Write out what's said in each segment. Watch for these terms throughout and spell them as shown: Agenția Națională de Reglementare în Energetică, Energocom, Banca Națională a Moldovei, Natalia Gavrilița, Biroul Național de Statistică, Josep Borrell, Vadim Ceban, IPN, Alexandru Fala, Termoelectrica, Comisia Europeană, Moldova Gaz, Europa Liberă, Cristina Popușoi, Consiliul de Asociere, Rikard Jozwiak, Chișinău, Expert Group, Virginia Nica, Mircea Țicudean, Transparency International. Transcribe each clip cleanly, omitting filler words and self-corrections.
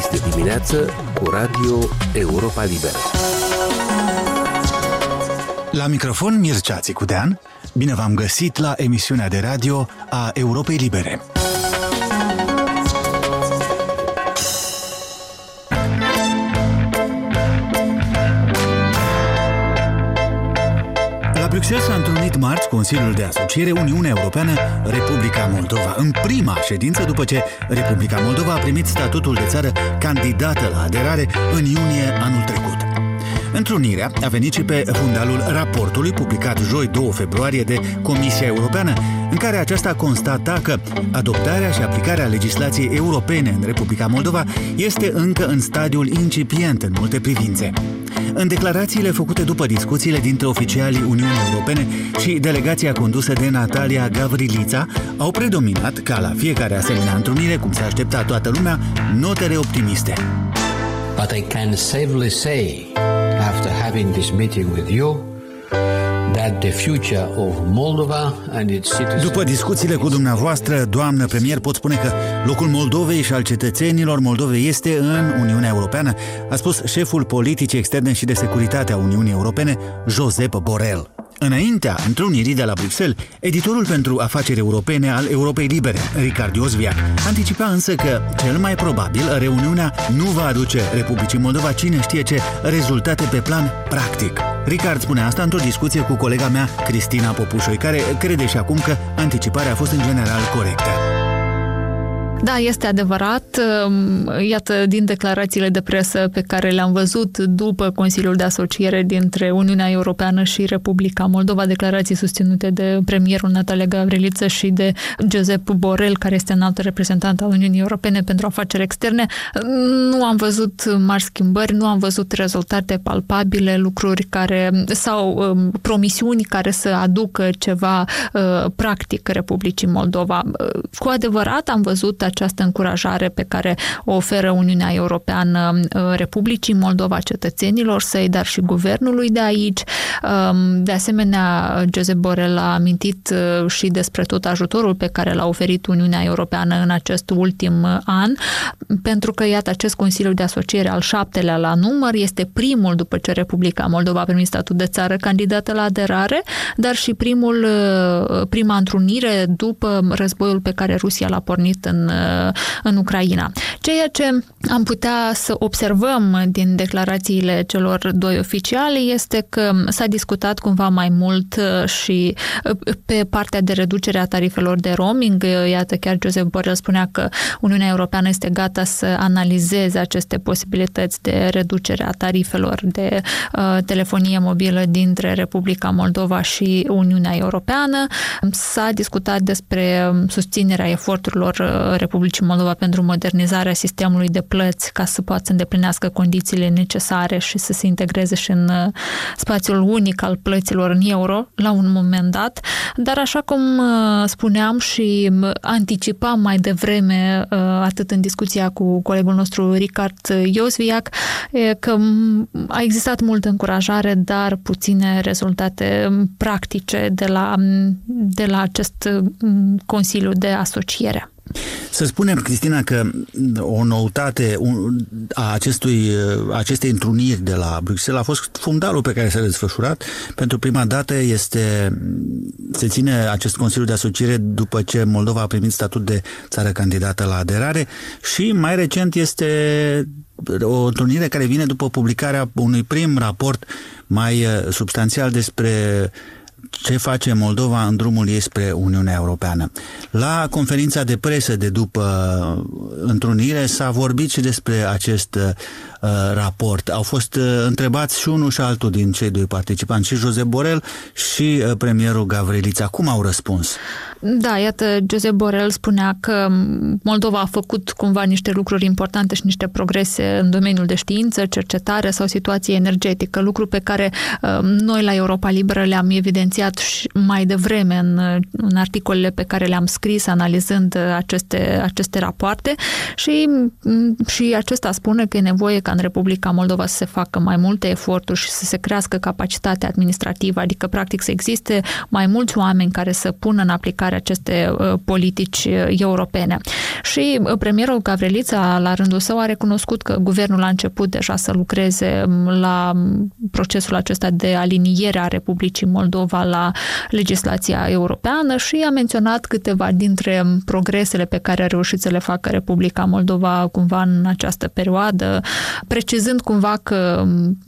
Deschis de dimineață cu Radio Europa Liberă. La microfon Mircea Țicudean. Bine v-am găsit la emisiunea de radio a Europei Libere. S-a întâlnit marți Consiliul de Asociere Uniunea Europeană Republica Moldova, în prima ședință după ce Republica Moldova a primit statutul de țară candidată la aderare în iunie anul trecut. Întrunirea a venit și pe fundalul raportului publicat joi 2 februarie de Comisia Europeană, în care aceasta constata că adoptarea și aplicarea legislației europene în Republica Moldova este încă în stadiul incipient în multe privințe. În declarațiile făcute după discuțiile dintre oficialii Uniunii Europene și delegația condusă de Natalia Gavrilița, au predominat, ca la fiecare asemenea întrunire, cum se aștepta toată lumea, notele optimiste. But I can safely say, after having this meeting with you, that the future of Moldova and its citizens... După discuțiile cu dumneavoastră, doamnă premier, pot spune că locul Moldovei și al cetățenilor Moldovei este în Uniunea Europeană, a spus șeful politicii externe și de securitate a Uniunii Europene, Josep Borrell. Înaintea întrunirii de la Bruxelles, editorul pentru afaceri europene al Europei Libere, Rikard Jozwiak, anticipa însă că, cel mai probabil, reuniunea nu va aduce Republicii Moldova cine știe ce rezultate pe plan practic. Rikard spune asta într-o discuție cu colega mea, Cristina Popușoi, care crede și acum că anticiparea a fost în general corectă. Da, este adevărat. Iată, din declarațiile de presă pe care le-am văzut după Consiliul de Asociere dintre Uniunea Europeană și Republica Moldova, declarații susținute de premierul Natalia Gavriliță și de Josep Borrell, care este înalt reprezentant al Uniunii Europene pentru afaceri externe, nu am văzut mari schimbări, nu am văzut rezultate palpabile, lucruri care, sau promisiuni care să aducă ceva practic Republicii Moldova. Cu adevărat am văzut această încurajare pe care o oferă Uniunea Europeană Republicii Moldova, cetățenilor săi, dar și guvernului de aici. De asemenea, Josep Borrell a amintit și despre tot ajutorul pe care l-a oferit Uniunea Europeană în acest ultim an, pentru că, iată, acest Consiliu de Asociere, al 7-lea la număr, este primul după ce Republica Moldova a primit statut de țară candidată la aderare, dar și prima întrunire după războiul pe care Rusia l-a pornit în Ucraina. Ceea ce am putea să observăm din declarațiile celor doi oficiali este că s-a discutat cumva mai mult și pe partea de reducere a tarifelor de roaming. Iată, chiar Josep Borrell spunea că Uniunea Europeană este gata să analizeze aceste posibilități de reducere a tarifelor de telefonie mobilă dintre Republica Moldova și Uniunea Europeană. S-a discutat despre susținerea eforturilor Republicii Moldova pentru modernizarea sistemului de plăți ca să poată să îndeplinească condițiile necesare și să se integreze și în spațiul unic al plăților în euro la un moment dat, dar așa cum spuneam și anticipam mai devreme, atât în discuția cu colegul nostru Rikard Jozwiak, că a existat multă încurajare, dar puține rezultate practice de la acest Consiliu de Asociere. Să spunem, Cristina, că o noutate a acestei întruniri de la Bruxelles a fost fundalul pe care s-a desfășurat. Pentru prima dată se ține acest Consiliu de Asociere după ce Moldova a primit statut de țară candidată la aderare și mai recent este o întâlnire care vine după publicarea unui prim raport mai substanțial despre ce face Moldova în drumul ei spre Uniunea Europeană. La conferința de presă de după întrunire s-a vorbit și despre acest raport. Au fost întrebați și unul și altul din cei doi participanți, și Josep Borrell și premierul Gavrilița. Cum au răspuns? Da, iată, Josep Borrell spunea că Moldova a făcut cumva niște lucruri importante și niște progrese în domeniul de știință, cercetare sau situație energetică, lucru pe care noi la Europa Liberă le-am evidențiat și mai devreme în articolele pe care le-am scris analizând aceste rapoarte și acesta spune că e nevoie ca în Republica Moldova să se facă mai multe eforturi și să se crească capacitatea administrativă, adică practic să existe mai mulți oameni care să pună în aplicare vigoare aceste politici europene. Și premierul Gavrilița, la rândul său, a recunoscut că guvernul a început deja să lucreze la procesul acesta de aliniere a Republicii Moldova la legislația europeană și a menționat câteva dintre progresele pe care a reușit să le facă Republica Moldova cumva în această perioadă, precizând cumva că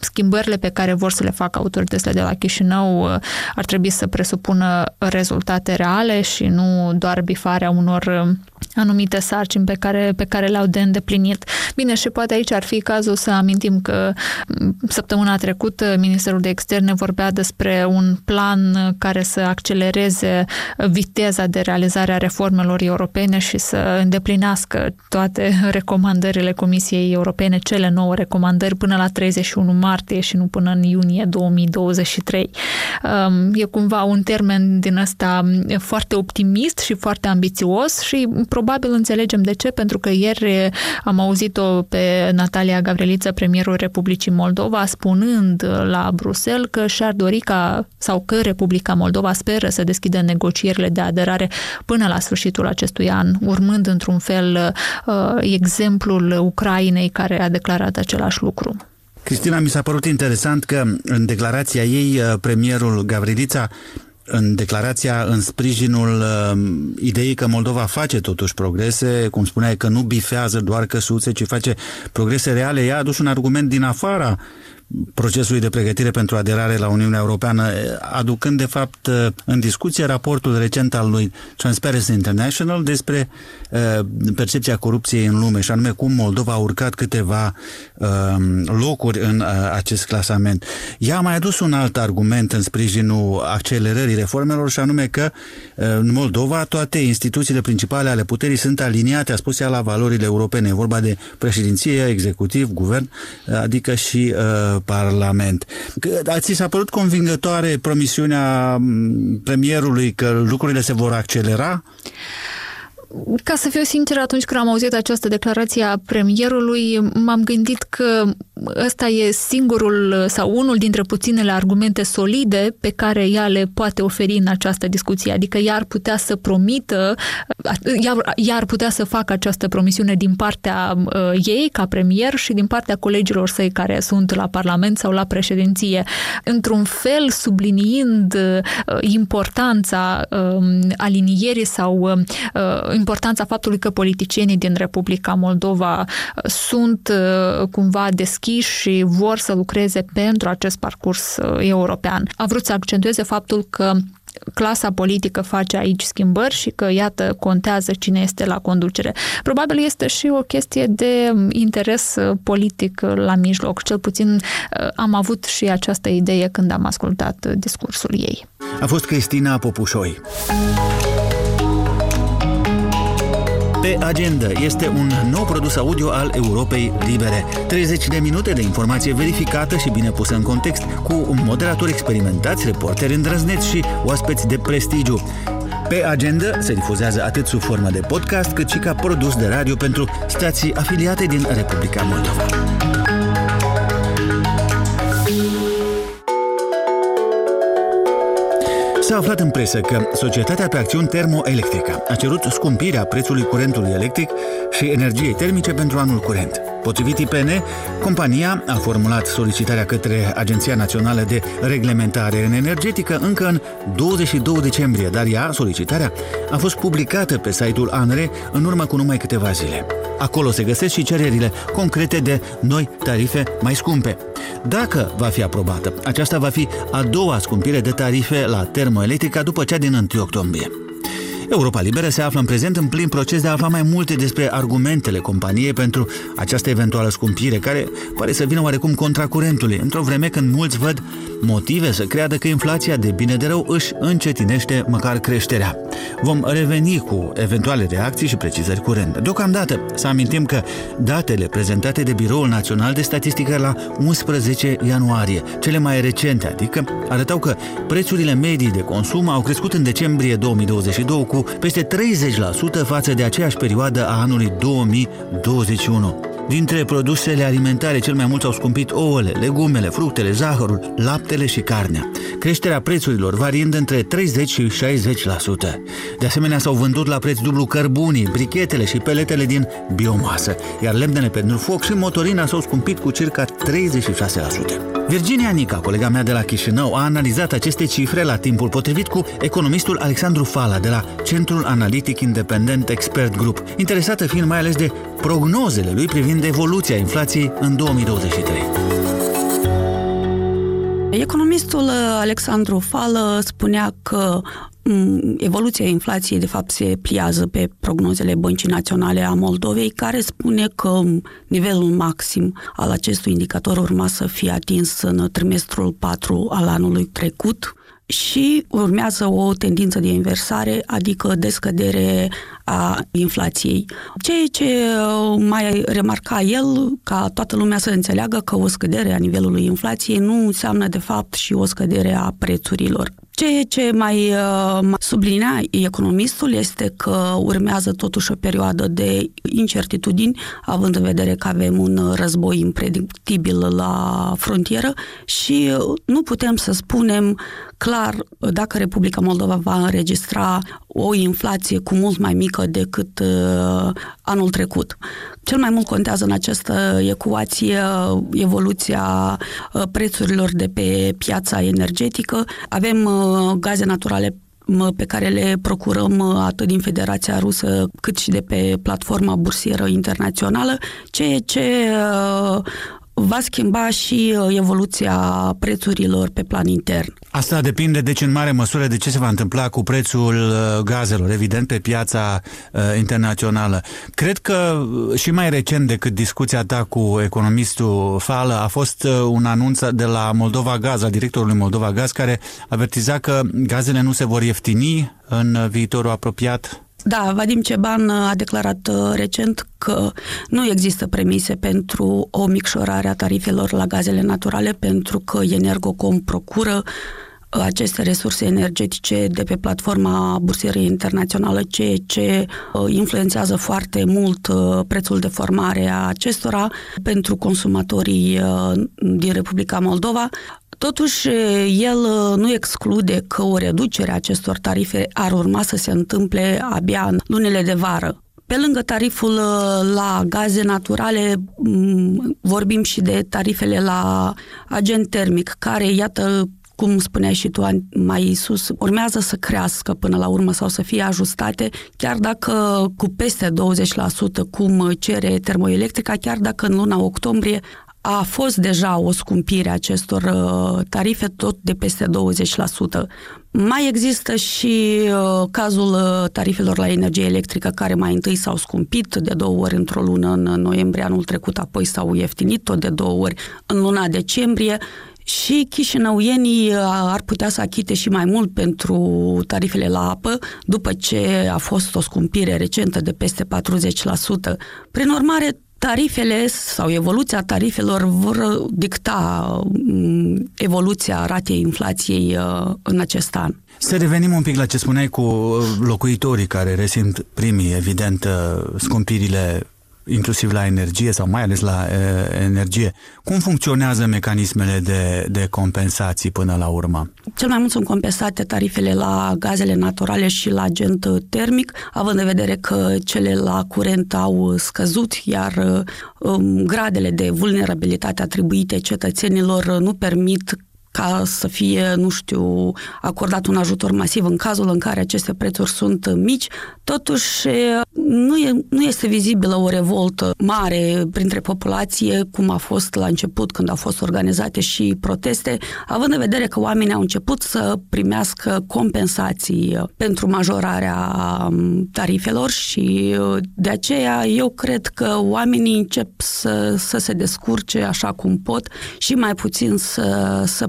schimbările pe care vor să le facă autoritățile de la Chișinău ar trebui să presupună rezultate reale și nu doar bifarea unor anumite sarcini pe care le-au de îndeplinit. Bine, și poate aici ar fi cazul să amintim că săptămâna trecută Ministerul de Externe vorbea despre un plan care să accelereze viteza de realizare a reformelor europene și să îndeplinească toate recomandările Comisiei Europene, cele 9 recomandări, până la 31 martie și nu până în iunie 2023. E cumva un termen din ăsta foarte optimist și foarte ambițios și probabil înțelegem de ce, pentru că ieri am auzit-o pe Natalia Gavrilița, premierul Republicii Moldova, spunând la Bruxelles că și-ar dori ca, sau că Republica Moldova speră să deschidă negocierile de aderare până la sfârșitul acestui an, urmând într-un fel exemplul Ucrainei, care a declarat același lucru. Cristina, mi s-a părut interesant că în declarația ei, premierul Gavrilița, în declarația în sprijinul ideii că Moldova face totuși progrese, cum spuneai, că nu bifează doar căsuțe, ci face progrese reale, ea a adus un argument din afara procesului de pregătire pentru aderare la Uniunea Europeană, aducând de fapt în discuție raportul recent al lui Transparency International despre percepția corupției în lume și anume cum Moldova a urcat câteva locuri în acest clasament. Ea a mai adus un alt argument în sprijinul accelerării reformelor și anume că în Moldova toate instituțiile principale ale puterii sunt aliniate, a spus ea, la valorile europene. E vorba de președinție, executiv, guvern, adică și Parlament. Ți s-a părut convingătoare promisiunea premierului că lucrurile se vor accelera? Ca să fiu sinceră, atunci când am auzit această declarație a premierului, m-am gândit că ăsta e singurul sau unul dintre puținele argumente solide pe care ea le poate oferi în această discuție. Adică ea ar putea să promită, ea ar putea să facă această promisiune din partea ei ca premier și din partea colegilor săi care sunt la Parlament sau la președinție. Într-un fel, subliniind importanța alinierii sau importanța faptului că politicienii din Republica Moldova sunt cumva deschiși și vor să lucreze pentru acest parcurs european. A vrut să accentueze faptul că clasa politică face aici schimbări și că, iată, contează cine este la conducere. Probabil este și o chestie de interes politic la mijloc. Cel puțin am avut și această idee când am ascultat discursul ei. A fost Cristina Popușoi. Pe agenda este un nou produs audio al Europei Libere. 30 de minute de informație verificată și bine pusă în context, cu moderatori experimentați, reporteri îndrăzneți și oaspeți de prestigiu. Pe agenda se difuzează atât sub formă de podcast, cât și ca produs de radio pentru stații afiliate din Republica Moldova. S-a aflat în presă că societatea pe acțiuni Termoelectrica a cerut scumpirea prețului curentului electric și energiei termice pentru anul curent. Potrivit IPN, compania a formulat solicitarea către Agenția Națională de Reglementare în Energetică încă în 22 decembrie, dar ea, solicitarea, a fost publicată pe site-ul ANRE în urmă cu numai câteva zile. Acolo se găsesc și cererile concrete de noi tarife mai scumpe. Dacă va fi aprobată, aceasta va fi a doua scumpire de tarife la Termoelectrica după cea din 1 octombrie. Europa Liberă se află în prezent în plin proces de a afla mai multe despre argumentele companiei pentru această eventuală scumpire, care pare să vină oarecum contra curentului, într-o vreme când mulți văd motive să creadă că inflația, de bine de rău, își încetinește măcar creșterea. Vom reveni cu eventuale reacții și precizări curent. Deocamdată, să amintim că datele prezentate de Biroul Național de Statistică la 11 ianuarie, cele mai recente, adică, arătau că prețurile medii de consum au crescut în decembrie 2022 cu peste 30% față de aceeași perioadă a anului 2021. Dintre produsele alimentare, cel mai mult au scumpit ouăle, legumele, fructele, zahărul, laptele și carnea, creșterea prețurilor variind între 30 și 60%. De asemenea, s-au vândut la preț dublu cărbunii, brichetele și peletele din biomasă, iar lemnele pentru foc și motorina s-au scumpit cu circa 36%. Virginia Nica, colega mea de la Chișinău, a analizat aceste cifre la timpul potrivit cu economistul Alexandru Fala de la Centrul Analitic Independent Expert Group, interesată fiind mai ales de prognozele lui privind evoluția inflației în 2023. Economistul Alexandru Fala spunea că evoluția inflației, de fapt, se pliază pe prognozele Băncii Naționale a Moldovei, care spune că nivelul maxim al acestui indicator urma să fie atins în trimestrul 4 al anului trecut și urmează o tendință de inversare, adică descădere a inflației. Ceea ce mai remarca el, ca toată lumea să înțeleagă că o scădere a nivelului inflației nu înseamnă, de fapt, și o scădere a prețurilor. Ceea ce mai sublinea economistul este că urmează totuși o perioadă de incertitudini, având în vedere că avem un război impredictibil la frontieră și nu putem să spunem clar dacă Republica Moldova va înregistra o inflație cu mult mai mică decât anul trecut. Cel mai mult contează în această ecuație evoluția prețurilor de pe piața energetică. Avem gaze naturale pe care le procurăm atât din Federația Rusă cât și de pe platforma bursieră internațională, ceea ce va schimba și evoluția prețurilor pe plan intern. Asta depinde, deci, în mare măsură de ce se va întâmpla cu prețul gazelor, evident, pe piața internațională. Cred că și mai recent decât discuția ta cu economistul Fală a fost un anunț de la Moldova Gaz, a directorului Moldova Gaz, care avertiza că gazele nu se vor ieftini în viitorul apropiat. Da, Vadim Ceban a declarat recent că nu există premise pentru o micșorare a tarifelor la gazele naturale pentru că Energocom procură aceste resurse energetice de pe platforma bursieră internațională, ceea ce influențează foarte mult prețul de formare a acestora pentru consumatorii din Republica Moldova. Totuși, el nu exclude că o reducere a acestor tarife ar urma să se întâmple abia în lunile de vară. Pe lângă tariful la gaze naturale, vorbim și de tarifele la agent termic, care, iată, cum spuneai și tu mai sus, urmează să crească până la urmă sau să fie ajustate, chiar dacă cu peste 20%, cum cere Termoelectrica, chiar dacă în luna octombrie a fost deja o scumpire a acestor tarife, tot de peste 20%. Mai există și cazul tarifelor la energie electrică, care mai întâi s-au scumpit de 2 ori într-o lună în noiembrie anul trecut, apoi s-au ieftinit tot de 2 ori în luna decembrie. Și chișinăuienii ar putea să achite și mai mult pentru tarifele la apă, după ce a fost o scumpire recentă de peste 40%. Prin urmare, tarifele sau evoluția tarifelor vor dicta evoluția ratei inflației în acest an. Să revenim un pic la ce spuneai cu locuitorii care resimt primii, evident, scumpirile inclusiv la energie sau mai ales la energie. Cum funcționează mecanismele de compensații până la urmă? Cel mai mult sunt compensate tarifele la gazele naturale și la agent termic, având în vedere că cele la curent au scăzut, iar gradele de vulnerabilitate atribuite cetățenilor nu permit ca să fie, acordat un ajutor masiv în cazul în care aceste prețuri sunt mici. Totuși, nu este vizibilă o revoltă mare printre populație, cum a fost la început, când au fost organizate și proteste, având în vedere că oamenii au început să primească compensații pentru majorarea tarifelor și de aceea eu cred că oamenii încep să se descurce așa cum pot și mai puțin să